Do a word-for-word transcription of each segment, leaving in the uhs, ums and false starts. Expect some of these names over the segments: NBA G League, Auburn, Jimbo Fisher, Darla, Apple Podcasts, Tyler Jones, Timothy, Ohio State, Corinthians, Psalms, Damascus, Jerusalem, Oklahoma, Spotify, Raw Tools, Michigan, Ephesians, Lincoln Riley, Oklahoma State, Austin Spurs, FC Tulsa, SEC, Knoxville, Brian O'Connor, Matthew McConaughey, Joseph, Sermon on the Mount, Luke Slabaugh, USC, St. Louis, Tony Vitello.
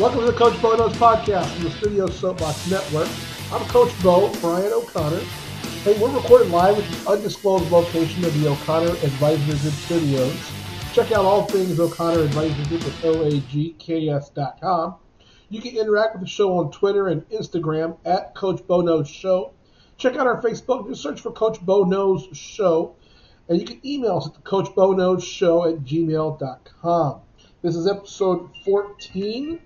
Welcome to the Coach Bo Knows Podcast from the Studio Soapbox Network. I'm Coach Bo, Brian O'Connor. Hey, we're recorded live at the undisclosed location of the O'Connor Advisory Group Studios. Check out all things O'Connor Advisory Group at o a g k s dot com. You can interact with the show on Twitter and Instagram at Coach Bo Knows Show. Check out our Facebook. Just search for Coach Bo Knows Show. And you can email us at the Coach Bo Knows Show at gmail dot com. This is episode fourteen,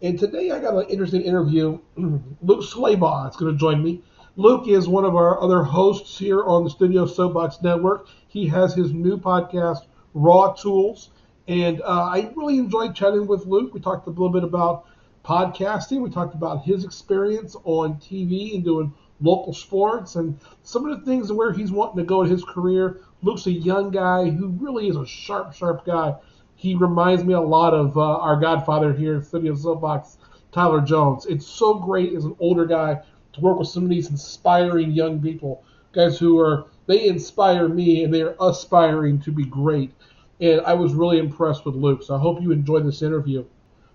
and today I got an interesting interview. Luke Slabaugh is going to join me. Luke is one of our other hosts here on the Studio Soapbox Network. He has his new podcast, Raw Tools, and uh, I really enjoyed chatting with Luke. We talked a little bit about podcasting. We talked about his experience on T V and doing local sports and some of the things where he's wanting to go in his career. Luke's a young guy who really is a sharp, sharp guy. He reminds me a lot of uh, our godfather here at Studio Soapbox, Tyler Jones. It's so great as an older guy to work with some of these inspiring young people, guys who are, they inspire me and they are aspiring to be great. And I was really impressed with Luke, so I hope you enjoyed this interview.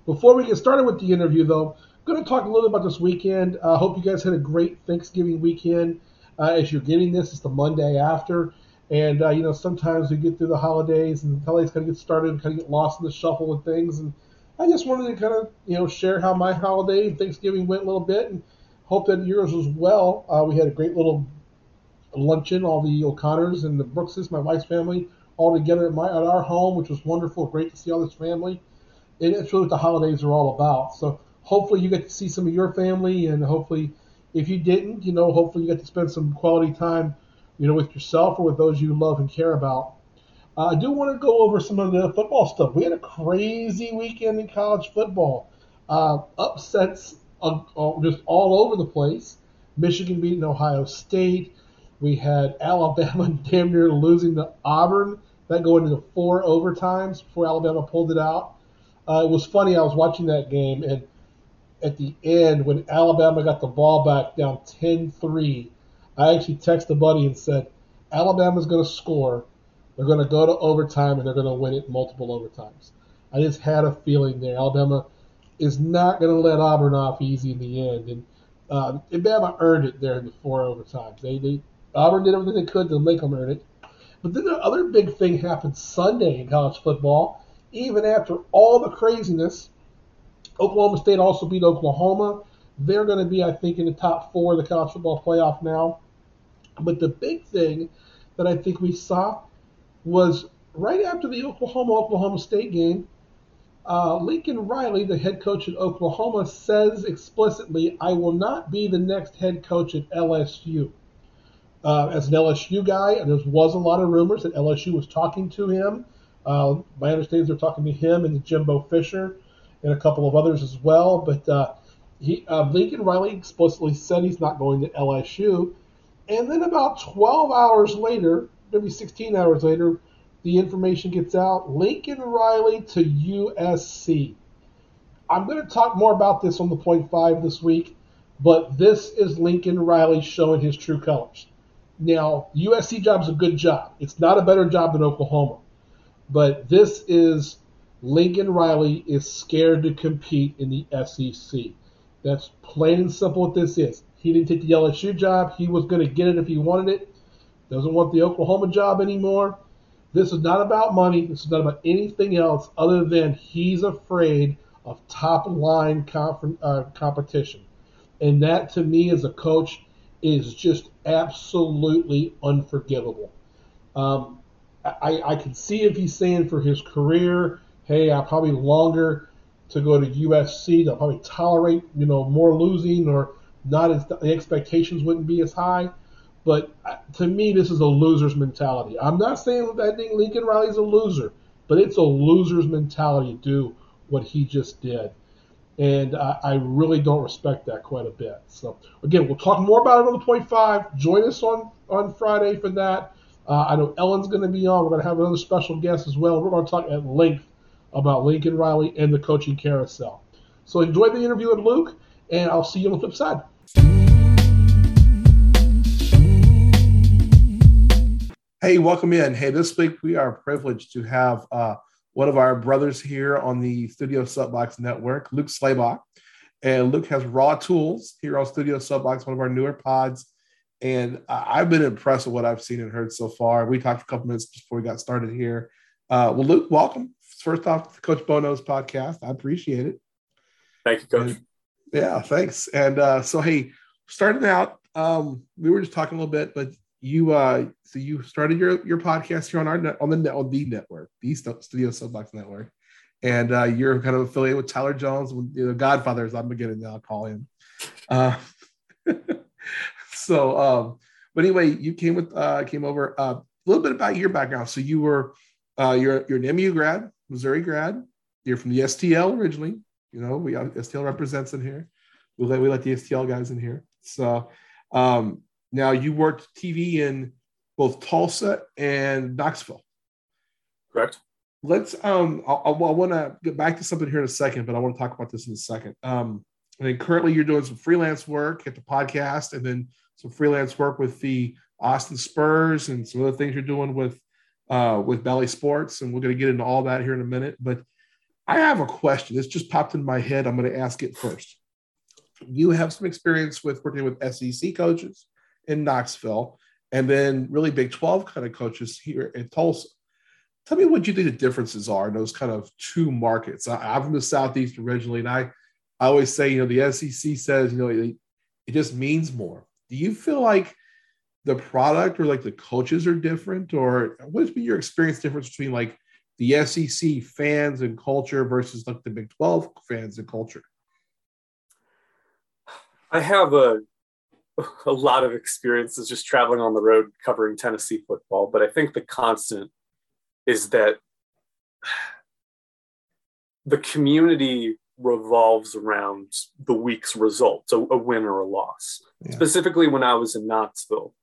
Before we get started with the interview, though, I'm going to talk a little bit about this weekend. I uh, hope you guys had a great Thanksgiving weekend. Uh, as you're getting this, it's the Monday after. And, uh, you know, sometimes we get through the holidays and the holidays kind of get started and kind of get lost in the shuffle with things. And I just wanted to kind of, you know, share how my holiday and Thanksgiving went a little bit and hope that yours was well. Uh, we had a great little luncheon, all the O'Connors and the Brookses, my wife's family, all together at, my, at our home, which was wonderful. Great to see all this family. And it's really what the holidays are all about. So hopefully you get to see some of your family, and hopefully if you didn't, you know, hopefully you get to spend some quality time, you know, with yourself or with those you love and care about. Uh, I do want to go over some of the football stuff. We had a crazy weekend in college football. Uh, upsets uh, just all over the place. Michigan beating Ohio State. We had Alabama damn near losing to Auburn. That going into four overtimes before Alabama pulled it out. Uh, it was funny. I was watching that game, and at the end when Alabama got the ball back down ten three, I actually texted a buddy and said, Alabama's going to score, they're going to go to overtime, and they're going to win it multiple overtimes. I just had a feeling there. Alabama is not going to let Auburn off easy in the end. And um, Alabama earned it there in the four overtimes. They, they Auburn did everything they could to make them earn it. But then the other big thing happened Sunday in college football. Even after all the craziness, Oklahoma State also beat Oklahoma. They're going to be, I think, in the top four of the college football playoff now. But the big thing that I think we saw was right after the Oklahoma-Oklahoma State game, uh, Lincoln Riley, the head coach at Oklahoma, says explicitly, I will not be the next head coach at L S U. Uh, as an L S U guy, and there was a lot of rumors that L S U was talking to him. Uh, my understanding is they're talking to him and Jimbo Fisher and a couple of others as well. But uh, he, uh, Lincoln Riley explicitly said he's not going to L S U. And then about twelve hours later, maybe sixteen hours later, the information gets out. Lincoln Riley to U S C. I'm going to talk more about this on the Point Five this week, but this is Lincoln Riley showing his true colors. Now, U S C job's a good job. It's not a better job than Oklahoma. But this is Lincoln Riley is scared to compete in the S E C. That's plain and simple what this is. He didn't take the L S U job. He was going to get it if he wanted it. Doesn't want the Oklahoma job anymore. This is not about money. This is not about anything else other than he's afraid of top-line conf- uh, competition. And that, to me, as a coach, is just absolutely unforgivable. Um, I, I can see if he's saying for his career, hey, I'll probably longer to go to U S C. They'll probably tolerate, you know, more losing or not as the expectations wouldn't be as high, but to me, this is a loser's mentality. I'm not saying that I think Lincoln Riley's a loser, but it's a loser's mentality to do what he just did, and I, I really don't respect that quite a bit. So again, we'll talk more about it on the Point Five. Join us on, on Friday for that. Uh, I know Ellen's going to be on. We're going to have another special guest as well. We're going to talk at length about Lincoln Riley and the coaching carousel. So enjoy the interview with Luke, and I'll see you on the flip side. Hey, welcome in. Hey, this week we are privileged to have uh, one of our brothers here on the Studio Soapbox Network, Luke Slabaugh. And Luke has Raw Tools here on Studio Soapbox, one of our newer pods. And I've been impressed with what I've seen and heard so far. We talked a couple minutes before we got started here. Uh, well, Luke, welcome. First off, the Coach Bo Knows podcast. I appreciate it. Thank you, Coach. And, yeah, thanks. And uh, so, hey, starting out, um, we were just talking a little bit, but you, uh, so you started your your podcast here on our net, on the on the network, the Studio Soapbox Network, and uh, you're kind of affiliated with Tyler Jones, the Godfather, as I'm beginning now, I'll call him. Uh, so, um, but anyway, you came with uh, came over uh, a little bit about your background. So you were uh, you're you're an M U grad, Missouri grad. You're from the S T L originally. You know, we S T L represents in here. We let we let the S T L guys in here. So um, now you worked T V in both Tulsa and Knoxville. Correct. Let's. Um, I, I want to get back to something here in a second, but I want to talk about this in a second. Um, I mean, currently you're doing some freelance work at the podcast, and then some freelance work with the Austin Spurs, and some other things you're doing with uh, with Bally Sports, and we're going to get into all that here in a minute, but. I have a question. This just popped in my head. I'm going to ask it first. You have some experience with working with S E C coaches in Knoxville and then really Big twelve kind of coaches here in Tulsa. Tell me what you think the differences are in those kind of two markets. I, I'm from the Southeast originally, and I, I always say, you know, the S E C says, you know, it, it just means more. Do you feel like the product or like the coaches are different, or what has been your experience difference between like the S E C fans and culture versus like the Big twelve fans and culture? I have a a lot of experiences just traveling on the road covering Tennessee football, but I think the constant is that the community revolves around the week's results, a, a win or a loss. Yeah. Specifically when I was in Knoxville,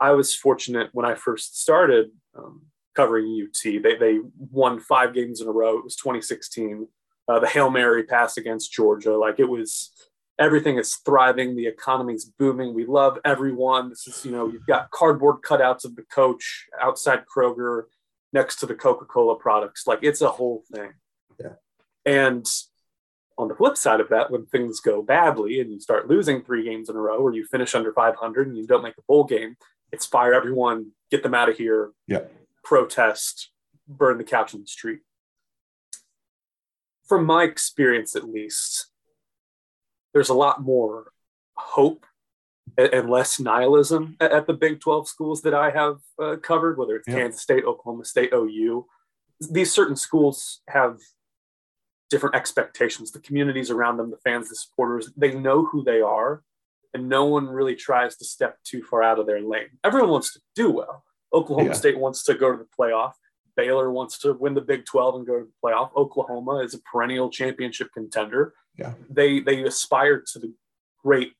I was fortunate when I first started um, covering U T. They they won five games in a row. It was twenty sixteen. Uh, the Hail Mary pass against Georgia. Like it was, everything is thriving. The economy's booming. We love everyone. This is, you know, you've got cardboard cutouts of the coach outside Kroger next to the Coca-Cola products. Like it's a whole thing. Yeah. And on the flip side of that, when things go badly and you start losing three games in a row, or you finish under five hundred and you don't make the bowl game, it's fire everyone, get them out of here. Yeah. Protest, burn the couch in the street. From my experience, at least, there's a lot more hope and less nihilism at the Big twelve schools that I have uh, covered, whether it's yeah. Kansas State, Oklahoma State, O U. These certain schools have different expectations. The communities around them, the fans, the supporters, they know who they are, and no one really tries to step too far out of their lane. Everyone wants to do well. Oklahoma yeah. State wants to go to the playoff. Baylor wants to win the Big twelve and go to the playoff. Oklahoma is a perennial championship contender. Yeah. They they aspire to the great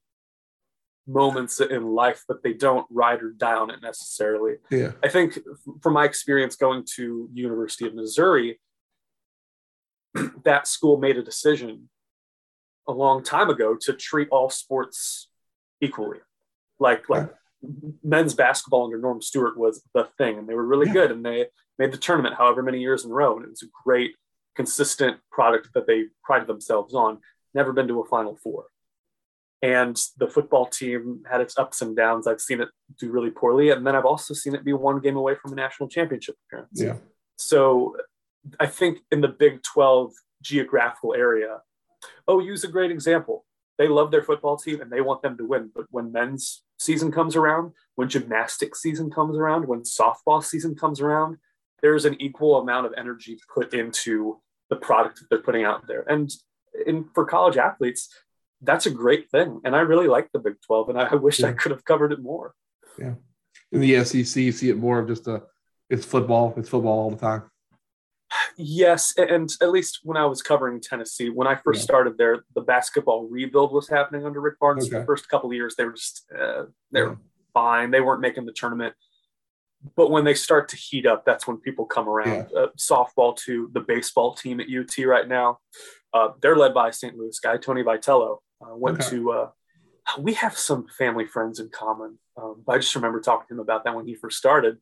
moments in life, but they don't ride or die on it necessarily. Yeah. I think from my experience going to University of Missouri, that school made a decision a long time ago to treat all sports equally. Like, like, yeah. men's basketball under Norm Stewart was the thing, and they were really yeah. good, and they made the tournament however many years in a row, and it was a great consistent product that they prided themselves on. Never been to a Final Four, and the football team had its ups and downs. I've seen it do really poorly, and then I've also seen it be one game away from a national championship appearance. Yeah. So I think in the Big twelve geographical area, O U's a great example. They love their football team and they want them to win. But when men's season comes around, when gymnastics season comes around, when softball season comes around, there's an equal amount of energy put into the product that they're putting out there. And in, for college athletes, that's a great thing. And I really like the Big twelve, and I wish yeah. I could have covered it more. Yeah. In the S E C, you see it more of just a, it's football, it's football all the time. Yes, and at least when I was covering Tennessee, when I first yeah. started there, the basketball rebuild was happening under Rick Barnes. Okay. For the first couple of years, they were just uh, they were yeah. fine. They weren't making the tournament. But when they start to heat up, that's when people come around. Yeah. Uh, softball to the baseball team at U T right now. Uh, they're led by a Saint Louis guy, Tony Vitello. Uh, went okay. to uh, – we have some family friends in common. Um, I just remember talking to him about that when he first started.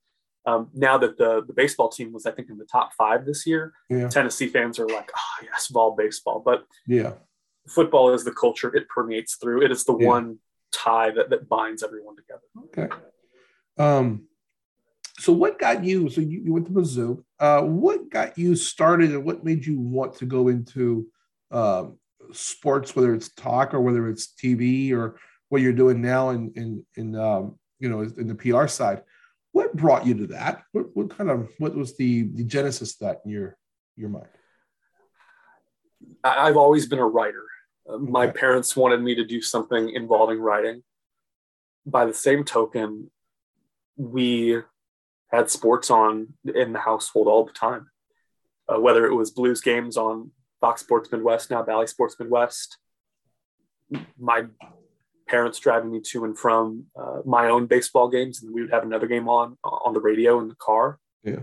um, now that the, the baseball team was, I think, in the top five this year, yeah. Tennessee fans are like, oh, yes, ball baseball. But yeah, football is the culture. It permeates through. It is the yeah. one tie that, that binds everyone together. Okay. Um, so what got you, so you, you went to Mizzou, uh, what got you started and what made you want to go into uh, sports, whether it's talk or whether it's T V or what you're doing now in, in, in um, you know, in the P R side? What brought you to that? What, what kind of, what was the, the genesis of that in your, your mind? I've always been a writer. Uh, my okay. parents wanted me to do something involving writing. By the same token, we had sports on in the household all the time, uh, whether it was Blues games on Fox Sports Midwest, now Bally Sports Midwest, my parents driving me to and from uh, my own baseball games, and we would have another game on on the radio in the car. Yeah,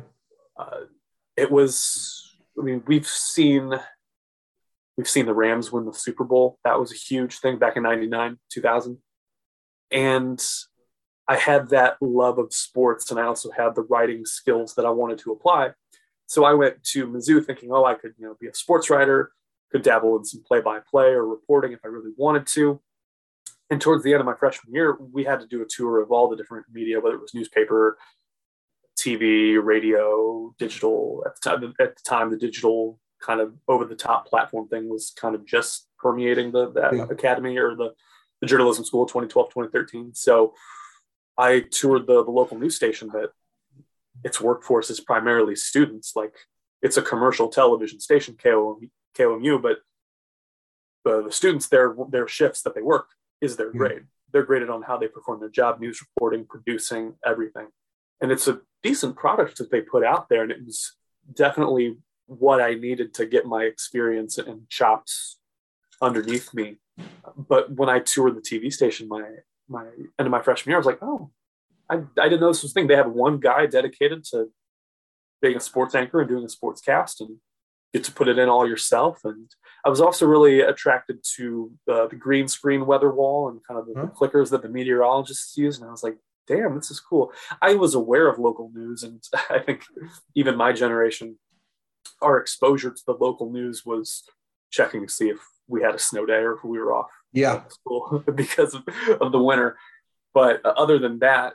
uh, it was. I mean, we've seen we've seen the Rams win the Super Bowl. That was a huge thing back in ninety-nine, two thousand, and I had that love of sports, and I also had the writing skills that I wanted to apply. So I went to Mizzou thinking, oh, I could, you know, be a sports writer, could dabble in some play-by-play or reporting if I really wanted to. And towards the end of my freshman year, we had to do a tour of all the different media, whether it was newspaper, T V, radio, digital. At the time, at the, time, the digital kind of over-the-top platform thing was kind of just permeating the, the yeah. academy or the, the journalism school, twenty twelve, twenty thirteen. So I toured the, the local news station that its workforce is primarily students. Like, it's a commercial television station, K O M U, but the, the students, their, their shifts that they work is their grade. They're graded on how they perform their job, news reporting, producing, everything. And it's a decent product that they put out there. And it was definitely what I needed to get my experience and chops underneath me. But when I toured the T V station, my my end of my freshman year, I was like, oh, I, I didn't know this was a thing. They have one guy dedicated to being a sports anchor and doing a sports cast, and get to put it in all yourself. And I was also really attracted to uh, the green screen weather wall and kind of the, huh? the clickers that the meteorologists use. And I was like, damn, this is cool. I was aware of local news. And I think even my generation, our exposure to the local news was checking to see if we had a snow day or if we were off yeah. school because of, of the winter. But other than that,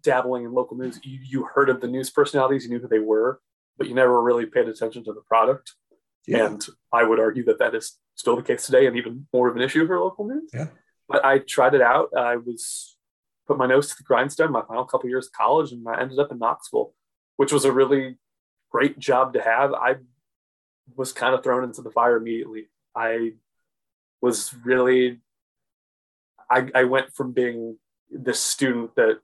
dabbling in local news, you, you heard of the news personalities, you knew who they were, but you never really paid attention to the product. Yeah. And I would argue that that is still the case today and even more of an issue for local news. Yeah. But I tried it out. I was put my nose to the grindstone my final couple of years of college, and I ended up in Knoxville, which was a really great job to have. I was kind of thrown into the fire immediately. I was really, I, I went from being this student that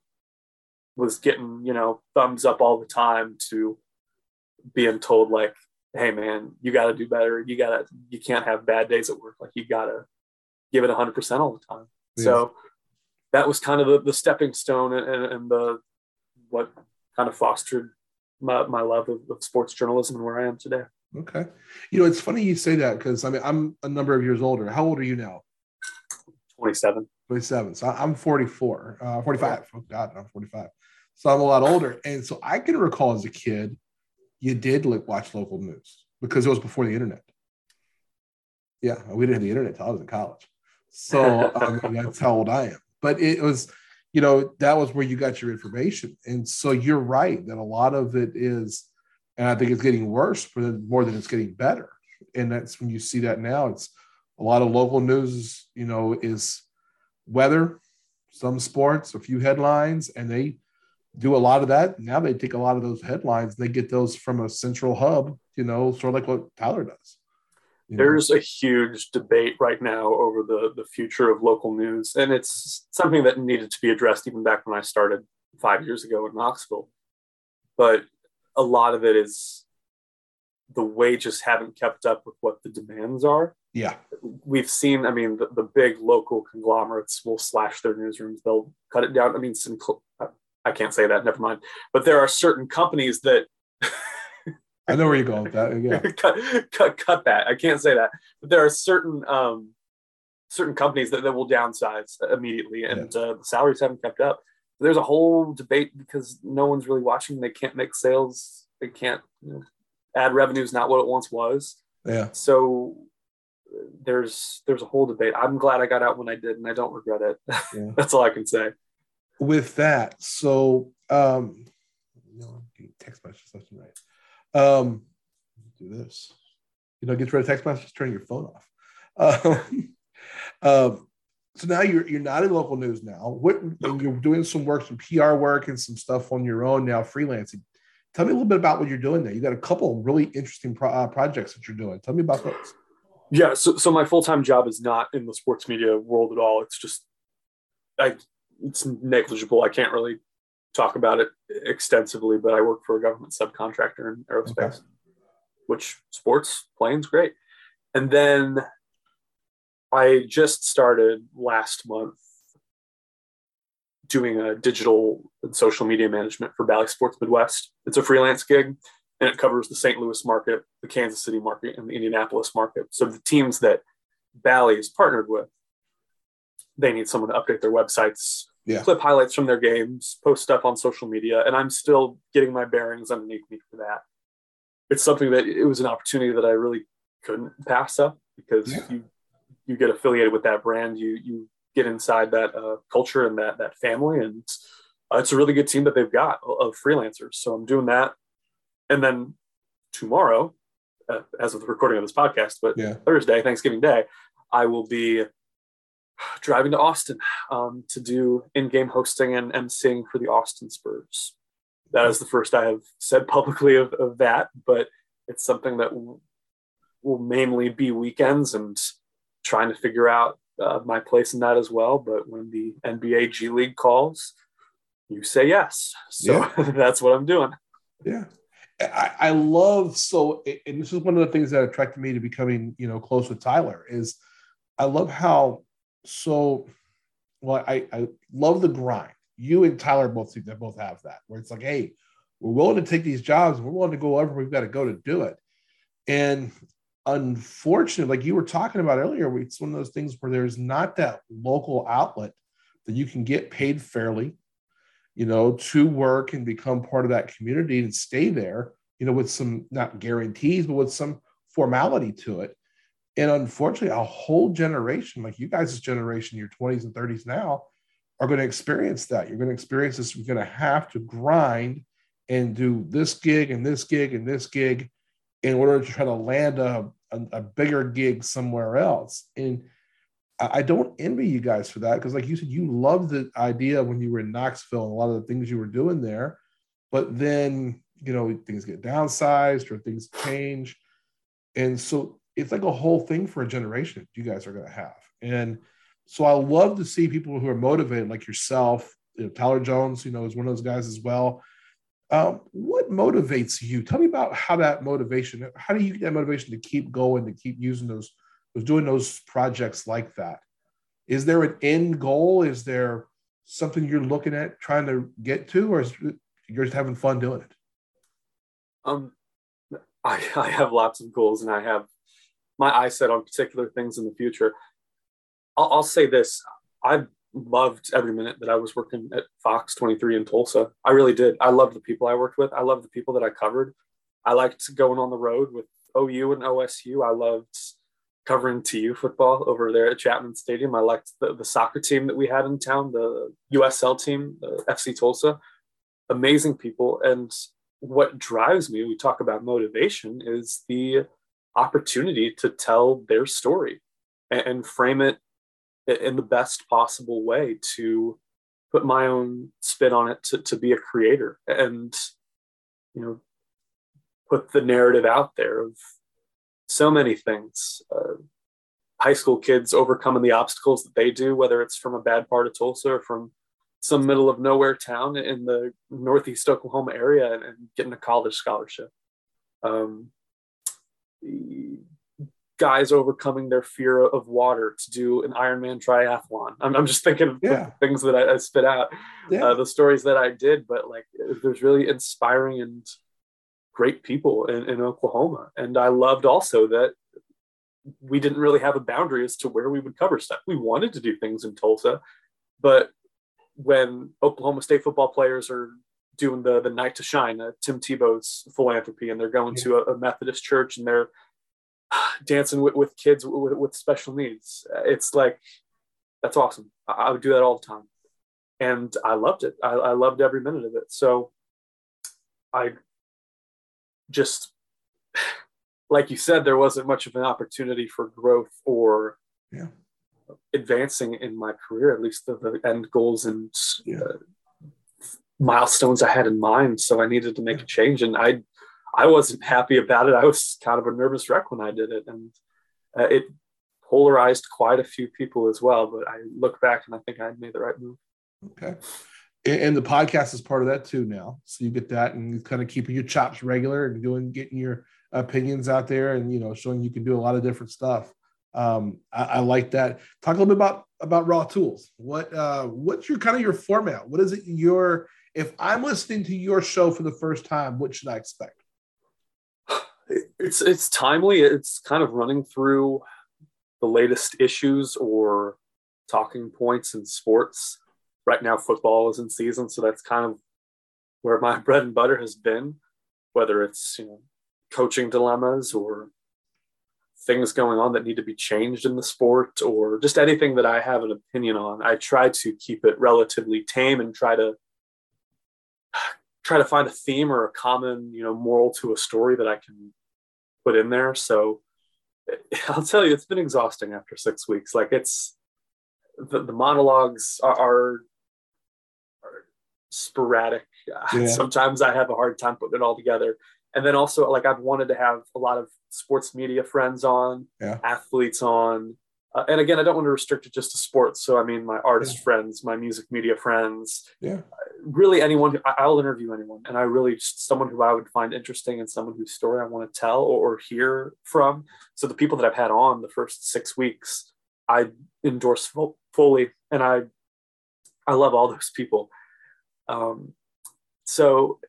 was getting, you know, thumbs up all the time to being told, like, hey man, you got to do better. You got to, you can't have bad days at work. Like, you got to give it a hundred percent all the time. Yes. So that was kind of the, the stepping stone and, and the, what kind of fostered my, my love of, of sports journalism and where I am today. Okay. You know, it's funny you say that, because I mean, I'm a number of years older. How old are you now? twenty-seven. twenty-seven. So I'm forty-four, uh, forty-five. Oh God, I'm forty-five. So I'm a lot older. And so I can recall as a kid, you did like watch local news because it was before the internet. Yeah. We didn't have the internet until I was in college. So um, that's how old I am, but it was, you know, that was where you got your information. And so you're right that a lot of it is, and I think it's getting worse more than it's getting better. And that's when you see that now. It's a lot of local news, you know, is weather, some sports, a few headlines, and they do a lot of that. Now they take a lot of those headlines. They get those from a central hub, you know, sort of like what Tyler does. There's know? a huge debate right now over the, the future of local news. And it's something that needed to be addressed even back when I started five years ago in Knoxville. But a lot of it is the wages haven't kept up with what the demands are. Yeah. We've seen, I mean, the, the big local conglomerates will slash their newsrooms. They'll cut it down. I mean, Sinclair, I can't say that. Never mind. But there are certain companies that I know where you're going with that. Yeah. cut, cut, cut that. I can't say that. But there are certain, um, certain companies that, that will downsize immediately and yeah. uh, the salaries haven't kept up. there's a whole debate because no one's really watching. They can't make sales. They can't, you know, ad revenue is not what it once was. Yeah. So there's, there's a whole debate. I'm glad I got out when I did, and I don't regret it. Yeah. That's all I can say with that. So, um, no, I'm getting text messages left and right. Um, do this, you know, get rid of text messages, turn your phone off. Um, um, So now you're you're not in local news now. What, and you're doing some work, some P R work, and some stuff on your own now, freelancing. Tell me a little bit about what you're doing there. You got a couple of really interesting pro- uh, projects that you're doing. Tell me about those. Yeah, so so my full time job is not in the sports media world at all. It's just, I it's negligible. I can't really talk about it extensively, but I work for a government subcontractor in aerospace, okay. which sports, planes, great, and then. I just started last month doing a digital and social media management for Bally Sports Midwest. It's a freelance gig, and it covers the Saint Louis market, the Kansas City market, and the Indianapolis market. So the teams that Bally is partnered with, they need someone to update their websites, yeah. clip highlights from their games, post stuff on social media, and I'm still getting my bearings underneath me for that. It's something that it was an opportunity that I really couldn't pass up because yeah. you you get affiliated with that brand, you you get inside that uh, culture and that that family, and uh, it's a really good team that they've got of freelancers. So I'm doing that, and then tomorrow, uh, as of the recording of this podcast, but yeah. Thursday, Thanksgiving Day, I will be driving to Austin um, to do in-game hosting and emceeing for the Austin Spurs. That is the first I have said publicly of, of that, but it's something that will, will mainly be weekends and. Trying to figure out uh, my place in that as well. But when the N B A G League calls, you say yes. So yeah. that's what I'm doing. Yeah. I, I love, so, and this is one of the things that attracted me to becoming, you know, close with Tyler is I love how, so, well, I, I love the grind. You and Tyler both seem to both have that where it's like, hey, we're willing to take these jobs. We're willing to go over. We've got to go to do it. And unfortunately, like you were talking about earlier, it's one of those things where there's not that local outlet that you can get paid fairly, you know, to work and become part of that community and stay there, you know, with some, not guarantees, but with some formality to it. And unfortunately, a whole generation, like you guys' generation, your twenties and thirties now, are going to experience that. You're going to experience this. You're going to have to grind and do this gig and this gig and this gig in order to try to land a, a, a bigger gig somewhere else. And I, I don't envy you guys for that because, like you said, you loved the idea when you were in Knoxville and a lot of the things you were doing there. But then, you know, things get downsized or things change. And so it's like a whole thing for a generation you guys are going to have. And so I love to see people who are motivated like yourself. You know, Tyler Jones, you know, is one of those guys as well. Um, what motivates you? Tell me about how that motivation, how do you get that motivation to keep going, to keep using those, doing those projects like that? Is there an end goal? Is there something you're looking at trying to get to, or is you're just having fun doing it? Um, I, I have lots of goals, and I have my eye set on particular things in the future. I'll, I'll say this. I've loved every minute that I was working at Fox twenty-three in Tulsa. I really did. I loved the people I worked with. I loved the people that I covered. I liked going on the road with O U and O S U. I loved covering T U football over there at Chapman Stadium. I liked the, the soccer team that we had in town, the U S L team, the F C Tulsa. Amazing people. And what drives me, we talk about motivation, is the opportunity to tell their story and, and frame it in the best possible way, to put my own spin on it, to, to be a creator and, you know, put the narrative out there of so many things. Uh, high school kids overcoming the obstacles that they do, whether it's from a bad part of Tulsa or from some middle of nowhere town in the Northeast Oklahoma area and, and getting a college scholarship. Um, guys overcoming their fear of water to do an Ironman triathlon. I'm, I'm just thinking of yeah. the things that I, I spit out, yeah. uh, the stories that I did, but like there's really inspiring and great people in, in Oklahoma. And I loved also that we didn't really have a boundary as to where we would cover stuff. We wanted to do things in Tulsa, but when Oklahoma State football players are doing the the Night to Shine, uh, Tim Tebow's philanthropy, and they're going yeah. to a, a Methodist church and they're dancing with, with kids with, with special needs. It's like, that's awesome. I, I would do that all the time. And I loved it. I, I loved every minute of it. So I just, like you said, there wasn't much of an opportunity for growth or yeah. advancing in my career, at least the, the end goals and yeah. uh, milestones I had in mind. So I needed to make yeah. a change, and I, I wasn't happy about it. I was kind of a nervous wreck when I did it, and uh, it polarized quite a few people as well. But I look back and I think I made the right move. Okay. And the podcast is part of that too now. So you get that, and kind of keeping your chops regular and doing, getting your opinions out there, and, you know, showing you can do a lot of different stuff. Um, I, I like that. Talk a little bit about, about Raw Tools. What, uh, what's your kind of your format? What is it your, if I'm listening to your show for the first time, what should I expect? It's, it's timely. It's kind of running through the latest issues or talking points in sports. Right now, football is in season, so that's kind of where my bread and butter has been, whether it's, you know, coaching dilemmas or things going on that need to be changed in the sport, or just anything that I have an opinion on. I try to keep it relatively tame and try to try to find a theme or a common, you know, moral to a story that I can put in there. So I'll tell you, it's been exhausting after six weeks. Like, it's the, the monologues are, are sporadic. Yeah. Sometimes I have a hard time putting it all together. And then also, like, I've wanted to have a lot of sports media friends on, yeah. athletes on. Uh, and again, I don't want to restrict it just to sports. So, I mean, my artist yeah. friends, my music media friends, yeah, uh, really anyone. Who, I'll interview anyone. And I really, just someone who I would find interesting and someone whose story I want to tell or, or hear from. So the people that I've had on the first six weeks, I endorse fully. And I, I love all those people. Um, so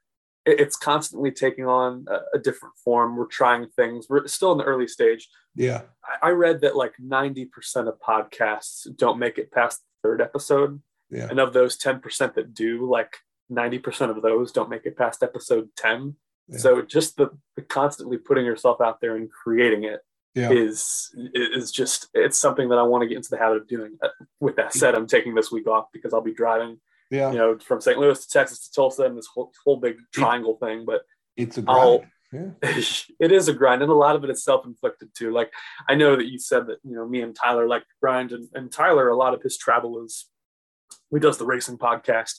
it's constantly taking on a, a different form. We're trying things. We're still in the early stage. Yeah. I, I read that like ninety percent of podcasts don't make it past the third episode. Yeah. And of those ten percent that do, like ninety percent of those don't make it past episode ten. Yeah. So just the, the constantly putting yourself out there and creating it. Yeah. is is just, it's something that I want to get into the habit of doing. With that said, I'm taking this week off because I'll be driving, yeah. you know, from Saint Louis to Texas to Tulsa and this whole, whole big triangle thing. But it's a grind. Yeah. It is a grind, and a lot of it is self-inflicted too. Like, I know that you said that, you know, me and Tyler, like Brian and, and Tyler, a lot of his travel is, he does the racing podcast.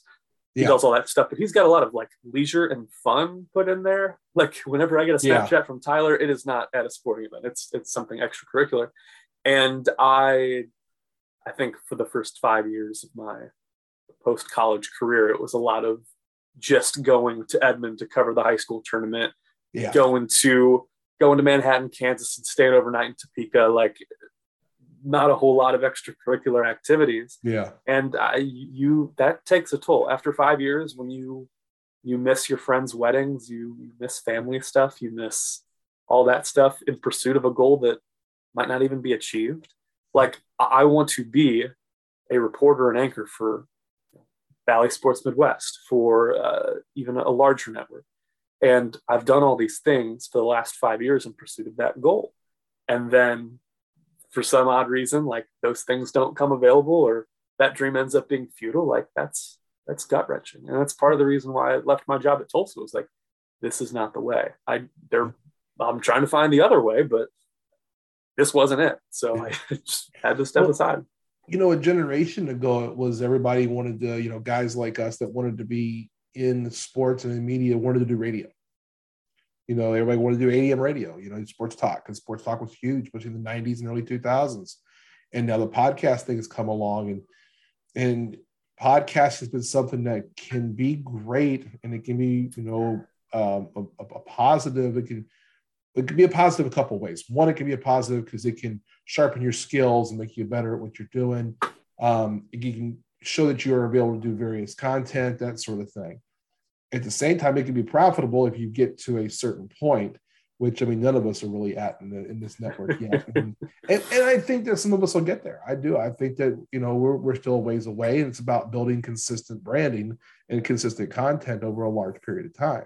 He yeah. does all that stuff, but he's got a lot of like leisure and fun put in there. Like, whenever I get a Snapchat yeah. from Tyler, it is not at a sporting event. It's it's something extracurricular. And I I think for the first five years of my post-college career, it was a lot of just going to Edmond to cover the high school tournament, yeah. going to going to Manhattan, Kansas, and staying overnight in Topeka. Like, not a whole lot of extracurricular activities. Yeah. And I, you, that takes a toll after five years when you, you miss your friends' weddings, you, you miss family stuff, you miss all that stuff in pursuit of a goal that might not even be achieved. Like, I want to be a reporter and anchor for Bally Sports Midwest, for uh, even a larger network. And I've done all these things for the last five years in pursuit of that goal. And then, for some odd reason, like, those things don't come available, or that dream ends up being futile. Like, that's, that's gut wrenching. And that's part of the reason why I left my job at Tulsa. It was like, this is not the way. I, they're, I'm trying to find the other way, but this wasn't it. So I just had to step well, aside. You know, a generation ago, it was everybody wanted to, you know, guys like us that wanted to be in sports and in media wanted to do radio. You know, everybody wanted to do A M radio, you know, sports talk, because sports talk was huge between the nineties and early two thousands. And now the podcast thing has come along, and and podcast has been something that can be great, and it can be, you know, um, a, a positive. It can, it can be a positive a couple of ways. One, it can be a positive because it can sharpen your skills and make you better at what you're doing. Um, you can show that you're able to do various content, that sort of thing. At the same time, it can be profitable if you get to a certain point which, I mean, none of us are really at in, the, in this network yet. And, and, and I think that some of us will get there. I do. I think that, you know, we're, we're still a ways away, and it's about building consistent branding and consistent content over a large period of time.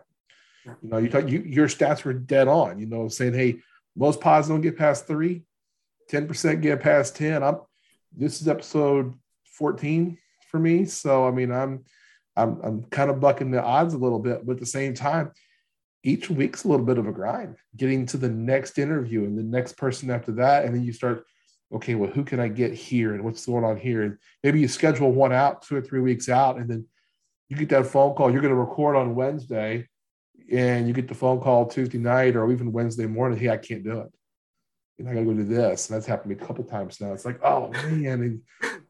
You know, you talk, you, your stats were dead on, you know, saying, hey, most pods don't get past three, ten percent get past ten. I'm, this is episode fourteen for me. So, I mean, I'm, I'm, I'm kind of bucking the odds a little bit, but at the same time, each week's a little bit of a grind, getting to the next interview and the next person after that. And then you start, okay, well, who can I get here? And what's going on here? And maybe you schedule one out two or three weeks out, and then you get that phone call. You're going to record on Wednesday, and you get the phone call Tuesday night or even Wednesday morning. Hey, I can't do it. You know, I got to go do this. And that's happened to me a couple of times now. It's like, oh man.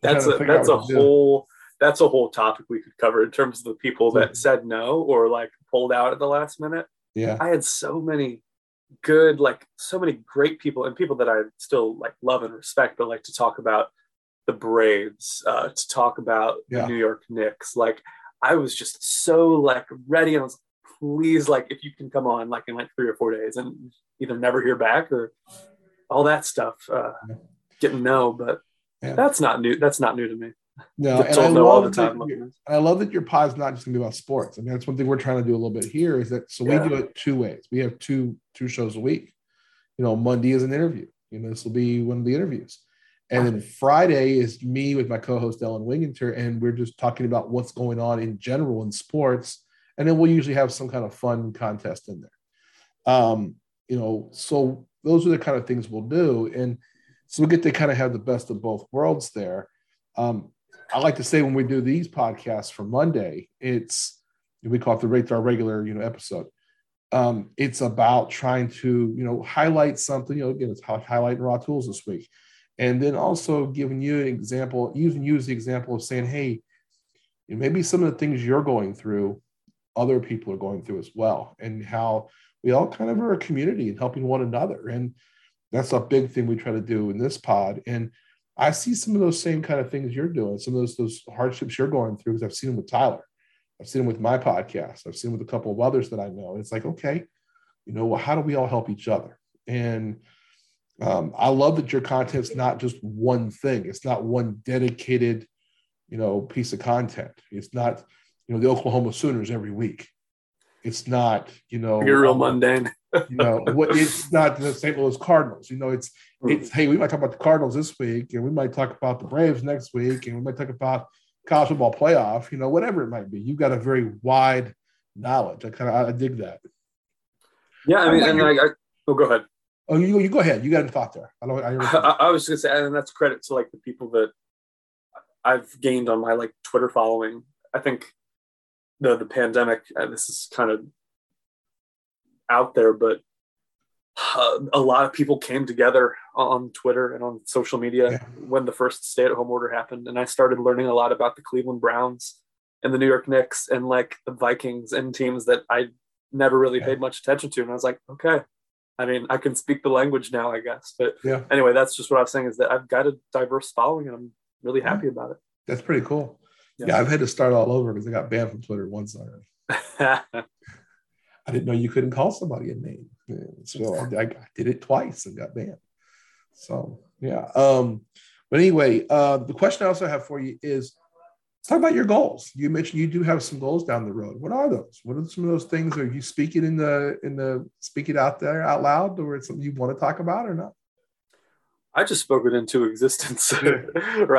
that's a, that's a whole, that's a whole topic we could cover in terms of the people that mm-hmm. said no, or like pulled out at the last minute. Yeah, I had so many good, like so many great people, and people that I still like love and respect, but like to talk about the Braves, uh, to talk about yeah. the New York Knicks. Like I was just so like ready, and I was like, please, like if you can come on like in like three or four days and either never hear back or all that stuff. Uh, yeah. Didn't know, but yeah. that's not new. That's not new to me. No, and I, know all the time. That, I love that your pod's not just going to be about sports. I mean, that's one thing we're trying to do a little bit here is that, so yeah. we do it two ways. We have two two shows a week. You know, Monday is an interview. You know, this will be one of the interviews. And then Friday is me with my co-host, Ellen Wigginter, and we're just talking about what's going on in general in sports. And then we'll usually have some kind of fun contest in there. Um, you know, so those are the kind of things we'll do. And so we get to kind of have the best of both worlds there. Um, I like to say when we do these podcasts for Monday, it's, we call it the rate our regular, you know, episode. Um, it's about trying to, you know, highlight something, you know, again, it's highlighting Raw Tools this week. And then also giving you an example, even use the example of saying, hey, maybe some of the things you're going through, other people are going through as well. And how we all kind of are a community and helping one another. And that's a big thing we try to do in this pod. And I see some of those same kind of things you're doing, some of those those hardships you're going through, because I've seen them with Tyler. I've seen them with my podcast. I've seen them with a couple of others that I know. And it's like, okay, you know, well, how do we all help each other? And um, I love that your content's not just one thing. It's not one dedicated, you know, piece of content. It's not, you know, the Oklahoma Sooners every week. It's not, you know, you're real mundane. You know, what, it's not the Saint Louis Cardinals. You know, it's it's hey, we might talk about the Cardinals this week, and we might talk about the Braves next week, and we might talk about college football playoff. You know, whatever it might be, you've got a very wide knowledge. I kind of I dig that. Yeah, I mean, I like and your, I, I oh, go ahead. Oh, you you go ahead. You got a thought there. I don't. I, I, I was going to say, and that's credit to like the people that I've gained on my like Twitter following. I think the the pandemic. And this is kind of out there, but uh, a lot of people came together on Twitter and on social media yeah. when the first stay-at-home order happened, and I started learning a lot about the Cleveland Browns and the New York Knicks and like the Vikings and teams that I never really yeah. paid much attention to. And I was like, okay, I mean, I can speak the language now, I guess. But yeah. anyway, that's just what I was saying, is that I've got a diverse following, and I'm really yeah. happy about it. That's pretty cool. Yeah, yeah I've had to start all over because I got banned from Twitter once already. I didn't know you couldn't call somebody a name. So I, I did it twice and got banned. So, yeah. Um, but anyway, uh, the question I also have for you is, talk about your goals. You mentioned you do have some goals down the road. What are those? What are some of those things? Are you speaking in the, in the, speak it out there out loud, or it's something you want to talk about or not? I just spoke it into existence. Right.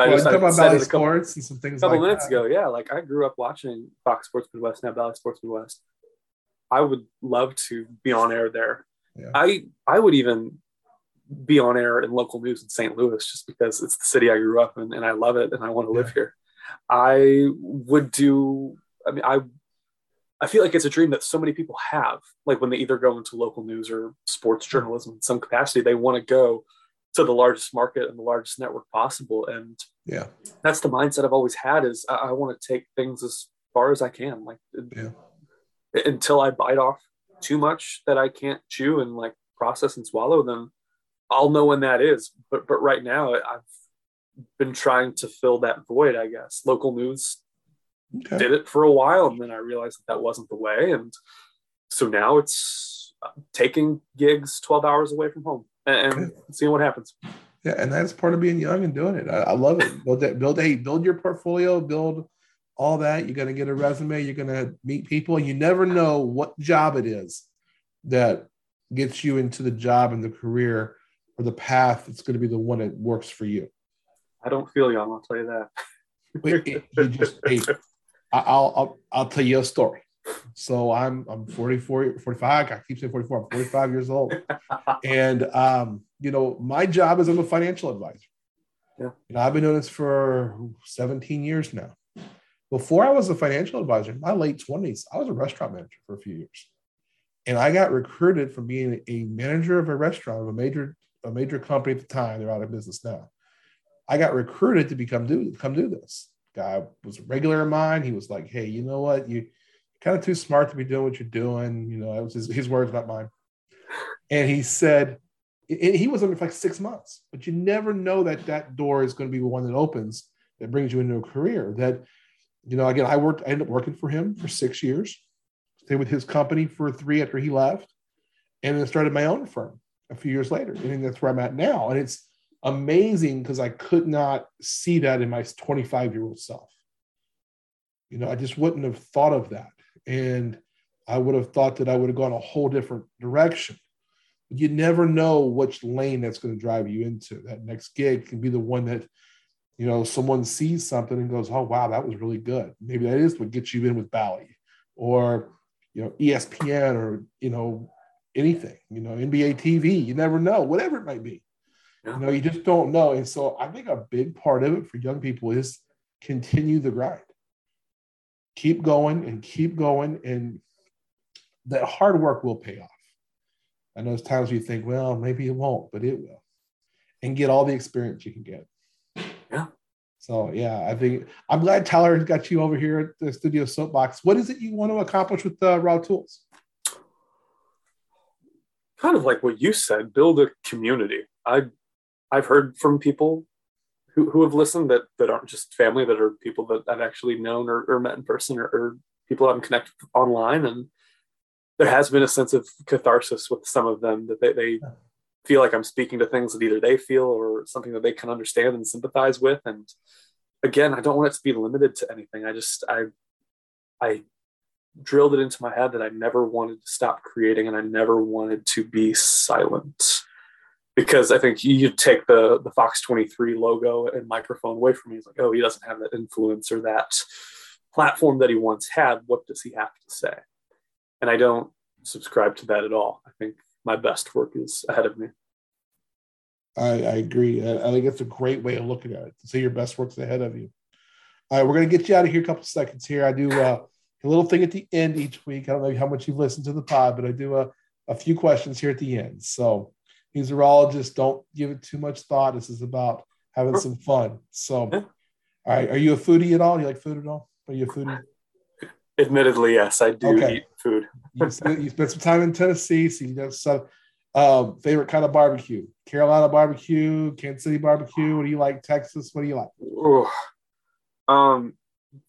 Well, you talking about Bally Sports and some things like that. A couple minutes ago. Yeah. Like I grew up watching Fox Sports Midwest, now Bally Sports Midwest. I would love to be on air there. Yeah. I I would even be on air in local news in Saint Louis, just because it's the city I grew up in, and I love it, and I want to yeah. live here. I would do. I mean, I I feel like it's a dream that so many people have. Like when they either go into local news or sports journalism in some capacity, they want to go to the largest market and the largest network possible. And yeah, that's the mindset I've always had. Is I, I want to take things as far as I can. Like. Yeah. Until I bite off too much that I can't chew and like process and swallow, then I'll know when that is. But but right now I've been trying to fill that void, I guess. Local news okay. did it for a while, and then I realized that that wasn't the way. And so now it's taking gigs twelve hours away from home and, and seeing what happens. Yeah, and that's part of being young and doing it. I, I love it. Build that, build a, build your portfolio, build all that. You're going to get a resume. You're going to meet people. You never know what job it is that gets you into the job and the career or the path that's going to be the one that works for you. I don't feel young. I'll tell you that. But it, you just, hey, I'll, I'll, I'll tell you a story. So I'm, I'm forty-four, forty-five. I keep saying forty-four. I'm forty-five years old. And, um, you know, my job is I'm a financial advisor. Yeah. You know, I've been doing this for seventeen years now. Before I was a financial advisor, in my late twenties, I was a restaurant manager for a few years. And I got recruited from being a manager of a restaurant of a major, a major company at the time. They're out of business now. I got recruited to become do, come do this. Guy was a regular of mine. He was like, hey, you know what? You, kind of too smart to be doing what you're doing. You know, that was his, his words, not mine. And he said, and he was under for like six months, but you never know that that door is going to be one that opens, that brings you into a career that, you know, again, I worked, I ended up working for him for six years, stayed with his company for three after he left, and then started my own firm a few years later. And that's where I'm at now. And it's amazing because I could not see that in my twenty-five-year-old self. You know, I just wouldn't have thought of that. And I would have thought that I would have gone a whole different direction. You never know which lane that's going to drive you into. That next gig can be the one that, you know, someone sees something and goes, oh, wow, that was really good. Maybe that is what gets you in with Bally or, you know, E S P N or, you know, anything, you know, N B A T V. You never know, whatever it might be. Yeah. You know, you just don't know. And so I think a big part of it for young people is continue the grind. Keep going and keep going, and that hard work will pay off. I know there's times you think, well, maybe it won't, but it will. And get all the experience you can get. Yeah. So, yeah, I think I'm glad Tyler got you over here at the Studio Soapbox. What is it you want to accomplish with uh, Raw Tools? Kind of like what you said, build a community. I, I've heard from people Who, who have listened that, that aren't just family, that are people that I've actually known or, or met in person or, or people I'm connected with online. And there has been a sense of catharsis with some of them that they, they feel like I'm speaking to things that either they feel or something that they can understand and sympathize with. And again, I don't want it to be limited to anything. I just, I, I drilled it into my head that I never wanted to stop creating and I never wanted to be silent. Because I think you take the, the Fox twenty-three logo and microphone away from me. It's like, oh, he doesn't have that influence or that platform that he once had. What does he have to say? And I don't subscribe to that at all. I think my best work is ahead of me. I, I agree. I, I think it's a great way of looking at it, to say your best work's ahead of you. All right, we're going to get you out of here a couple seconds here. I do uh, a little thing at the end each week. I don't know how much you've listened to the pod, but I do a, a few questions here at the end. So, he's a urologist. Don't give it too much thought. This is about having some fun. So, all right. Are you a foodie at all? Do you like food at all? Are you a foodie? Admittedly, yes, I do okay. Eat food. you, spent, you spent some time in Tennessee, so you know some um, favorite kind of barbecue. Carolina barbecue, Kansas City barbecue. What do you like? Texas. What do you like? Oh, um,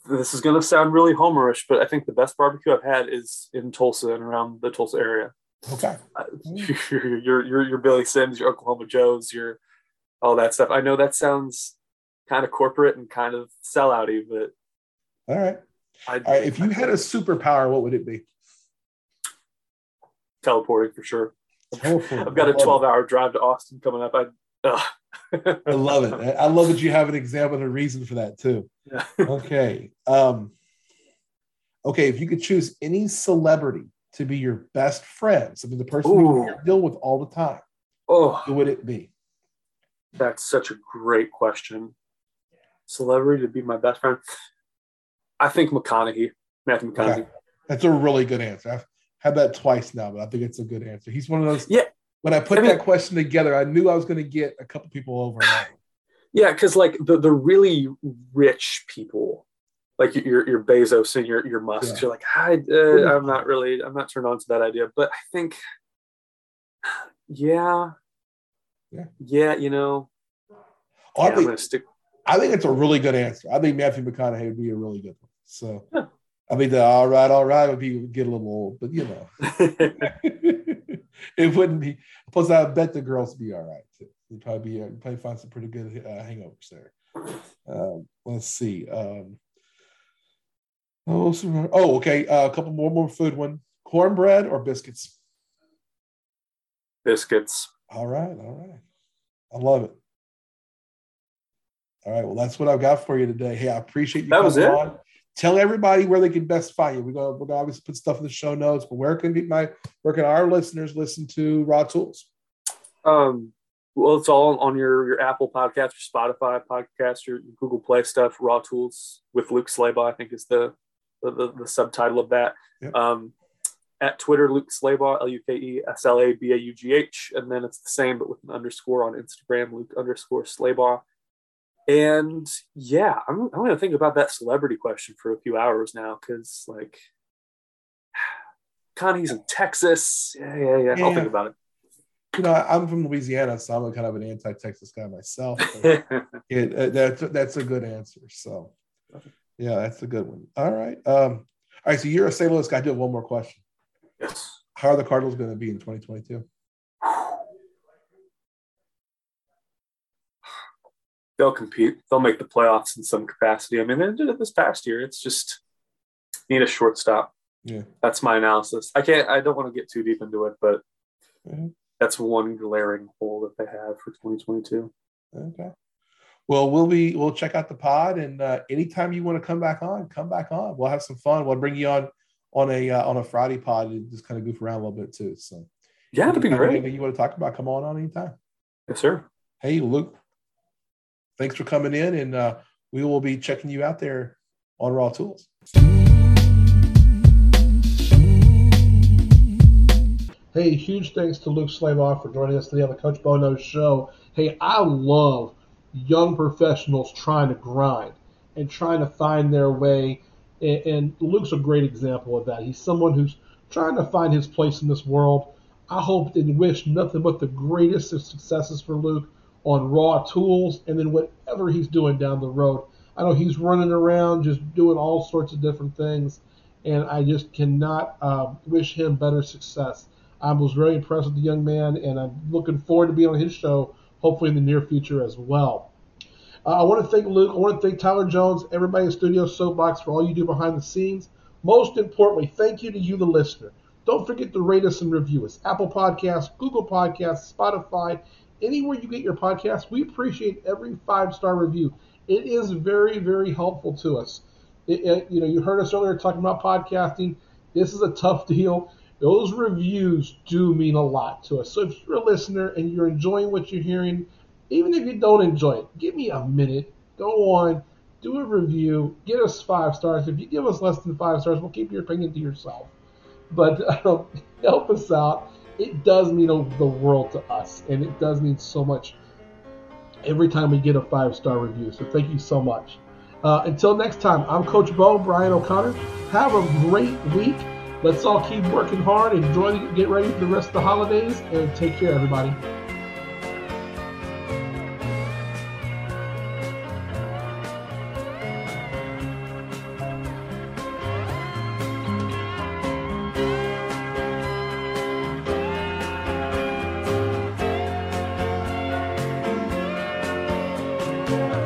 this is gonna sound really homerish, but I think the best barbecue I've had is in Tulsa and around the Tulsa area. Okay. Uh, your, your, your, your Billy Sims, your Oklahoma Joes, your all that stuff. I know that sounds kind of corporate and kind of sellout-y, but all right. All right. If you had a superpower, what would it be? Teleporting for sure. Teleporting. I've got a twelve-hour drive to Austin coming up. I uh. I love it. I love that you have an example and a reason for that too. Yeah. Okay. Um, okay. If you could choose any celebrity to be your best friend, something the person Ooh. You deal with all the time, oh, who would it be? That's such a great question. Celebrity to be my best friend? I think McConaughey, Matthew McConaughey. Okay. That's a really good answer. I've had that twice now, but I think it's a good answer. He's one of those. Yeah. When I put I mean, that question together, I knew I was going to get a couple people over. Yeah, because like the, the really rich people, like your your Bezos and your your Musk, yeah. You're like, I, uh, I'm not really, I'm not turned on to that idea. But I think, yeah, yeah, yeah you know, oh, yeah, I, think, I'm stick. I think it's a really good answer. I think Matthew McConaughey would be a really good one. So yeah. I mean, the all right, all right would be get a little old, but you know. It wouldn't be. Plus, I bet the girls would be all right too. They'd probably be, they'd probably find some pretty good uh, hangovers there. Um, let's see. Um, oh, some, oh, okay. Uh, a couple more, more food. One, cornbread or biscuits? Biscuits. All right, all right. I love it. All right, well, that's what I've got for you today. Hey, I appreciate you that coming was it. on. Tell everybody where they can best find you. We're going, we're going to obviously put stuff in the show notes, but where can be my where can our listeners listen to Raw Tools? Um, well, it's all on your, your Apple Podcasts, your Spotify Podcasts, your Google Play stuff. Raw Tools with Luke Slabaugh, I think, is the the, the, the subtitle of that. Yep. Um, at Twitter, Luke Slabaugh, L U K E S L A B A U G H, and then it's the same but with an underscore on Instagram, Luke underscore Slabaugh. And yeah, I'm, I'm going to think about that celebrity question for a few hours now because, like, Connie's in Texas. Yeah, yeah, yeah, yeah. I'll think about it. You know, I'm from Louisiana, so I'm kind of an anti-Texas guy myself. it, uh, that's that's a good answer. So, yeah, that's a good one. All right, um, all right. So you're a Saint Louis guy. I do have one more question. Yes. How are the Cardinals going to be in twenty twenty-two? They'll compete. They'll make the playoffs in some capacity. I mean, they did it this past year. It's just need a shortstop. Yeah, that's my analysis. I can't. I don't want to get too deep into it, but mm-hmm. that's one glaring hole that they have for twenty twenty-two. Okay. Well, we'll be. We'll check out the pod, and uh, anytime you want to come back on, come back on. We'll have some fun. We'll bring you on on a uh, on a Friday pod and just kind of goof around a little bit too. So yeah, that'd be great. Anything you want to talk about? Come on on anytime. Yes, sir. Hey, Luke. Thanks for coming in, and uh, we will be checking you out there on Raw Tools. Hey, huge thanks to Luke Slabaugh for joining us today on the Coach Bo Knows Show. Hey, I love young professionals trying to grind and trying to find their way, and, and Luke's a great example of that. He's someone who's trying to find his place in this world. I hope and wish nothing but the greatest of successes for Luke on Raw Tools, and then whatever he's doing down the road. I know he's running around just doing all sorts of different things, and I just cannot uh, wish him better success. I was very impressed with the young man, and I'm looking forward to being on his show, hopefully in the near future as well. Uh, I want to thank Luke. I want to thank Tyler Jones, everybody at Studio Soapbox for all you do behind the scenes. Most importantly, thank you to you, the listener. Don't forget to rate us and review us. Apple Podcasts, Google Podcasts, Spotify, anywhere you get your podcast, we appreciate every five-star review. It is very, very helpful to us. It, it, you know, you heard us earlier talking about podcasting. This is a tough deal. Those reviews do mean a lot to us. So if you're a listener and you're enjoying what you're hearing, even if you don't enjoy it, give me a minute. Go on. Do a review. Get us five stars. If you give us less than five stars, we'll keep your opinion to yourself. But um, help us out. It does mean the world to us, and it does mean so much every time we get a five-star review. So thank you so much. Uh, until next time, I'm Coach Bo, Brian O'Connor. Have a great week. Let's all keep working hard. Enjoy, get ready for the rest of the holidays, and take care, everybody. Thank you.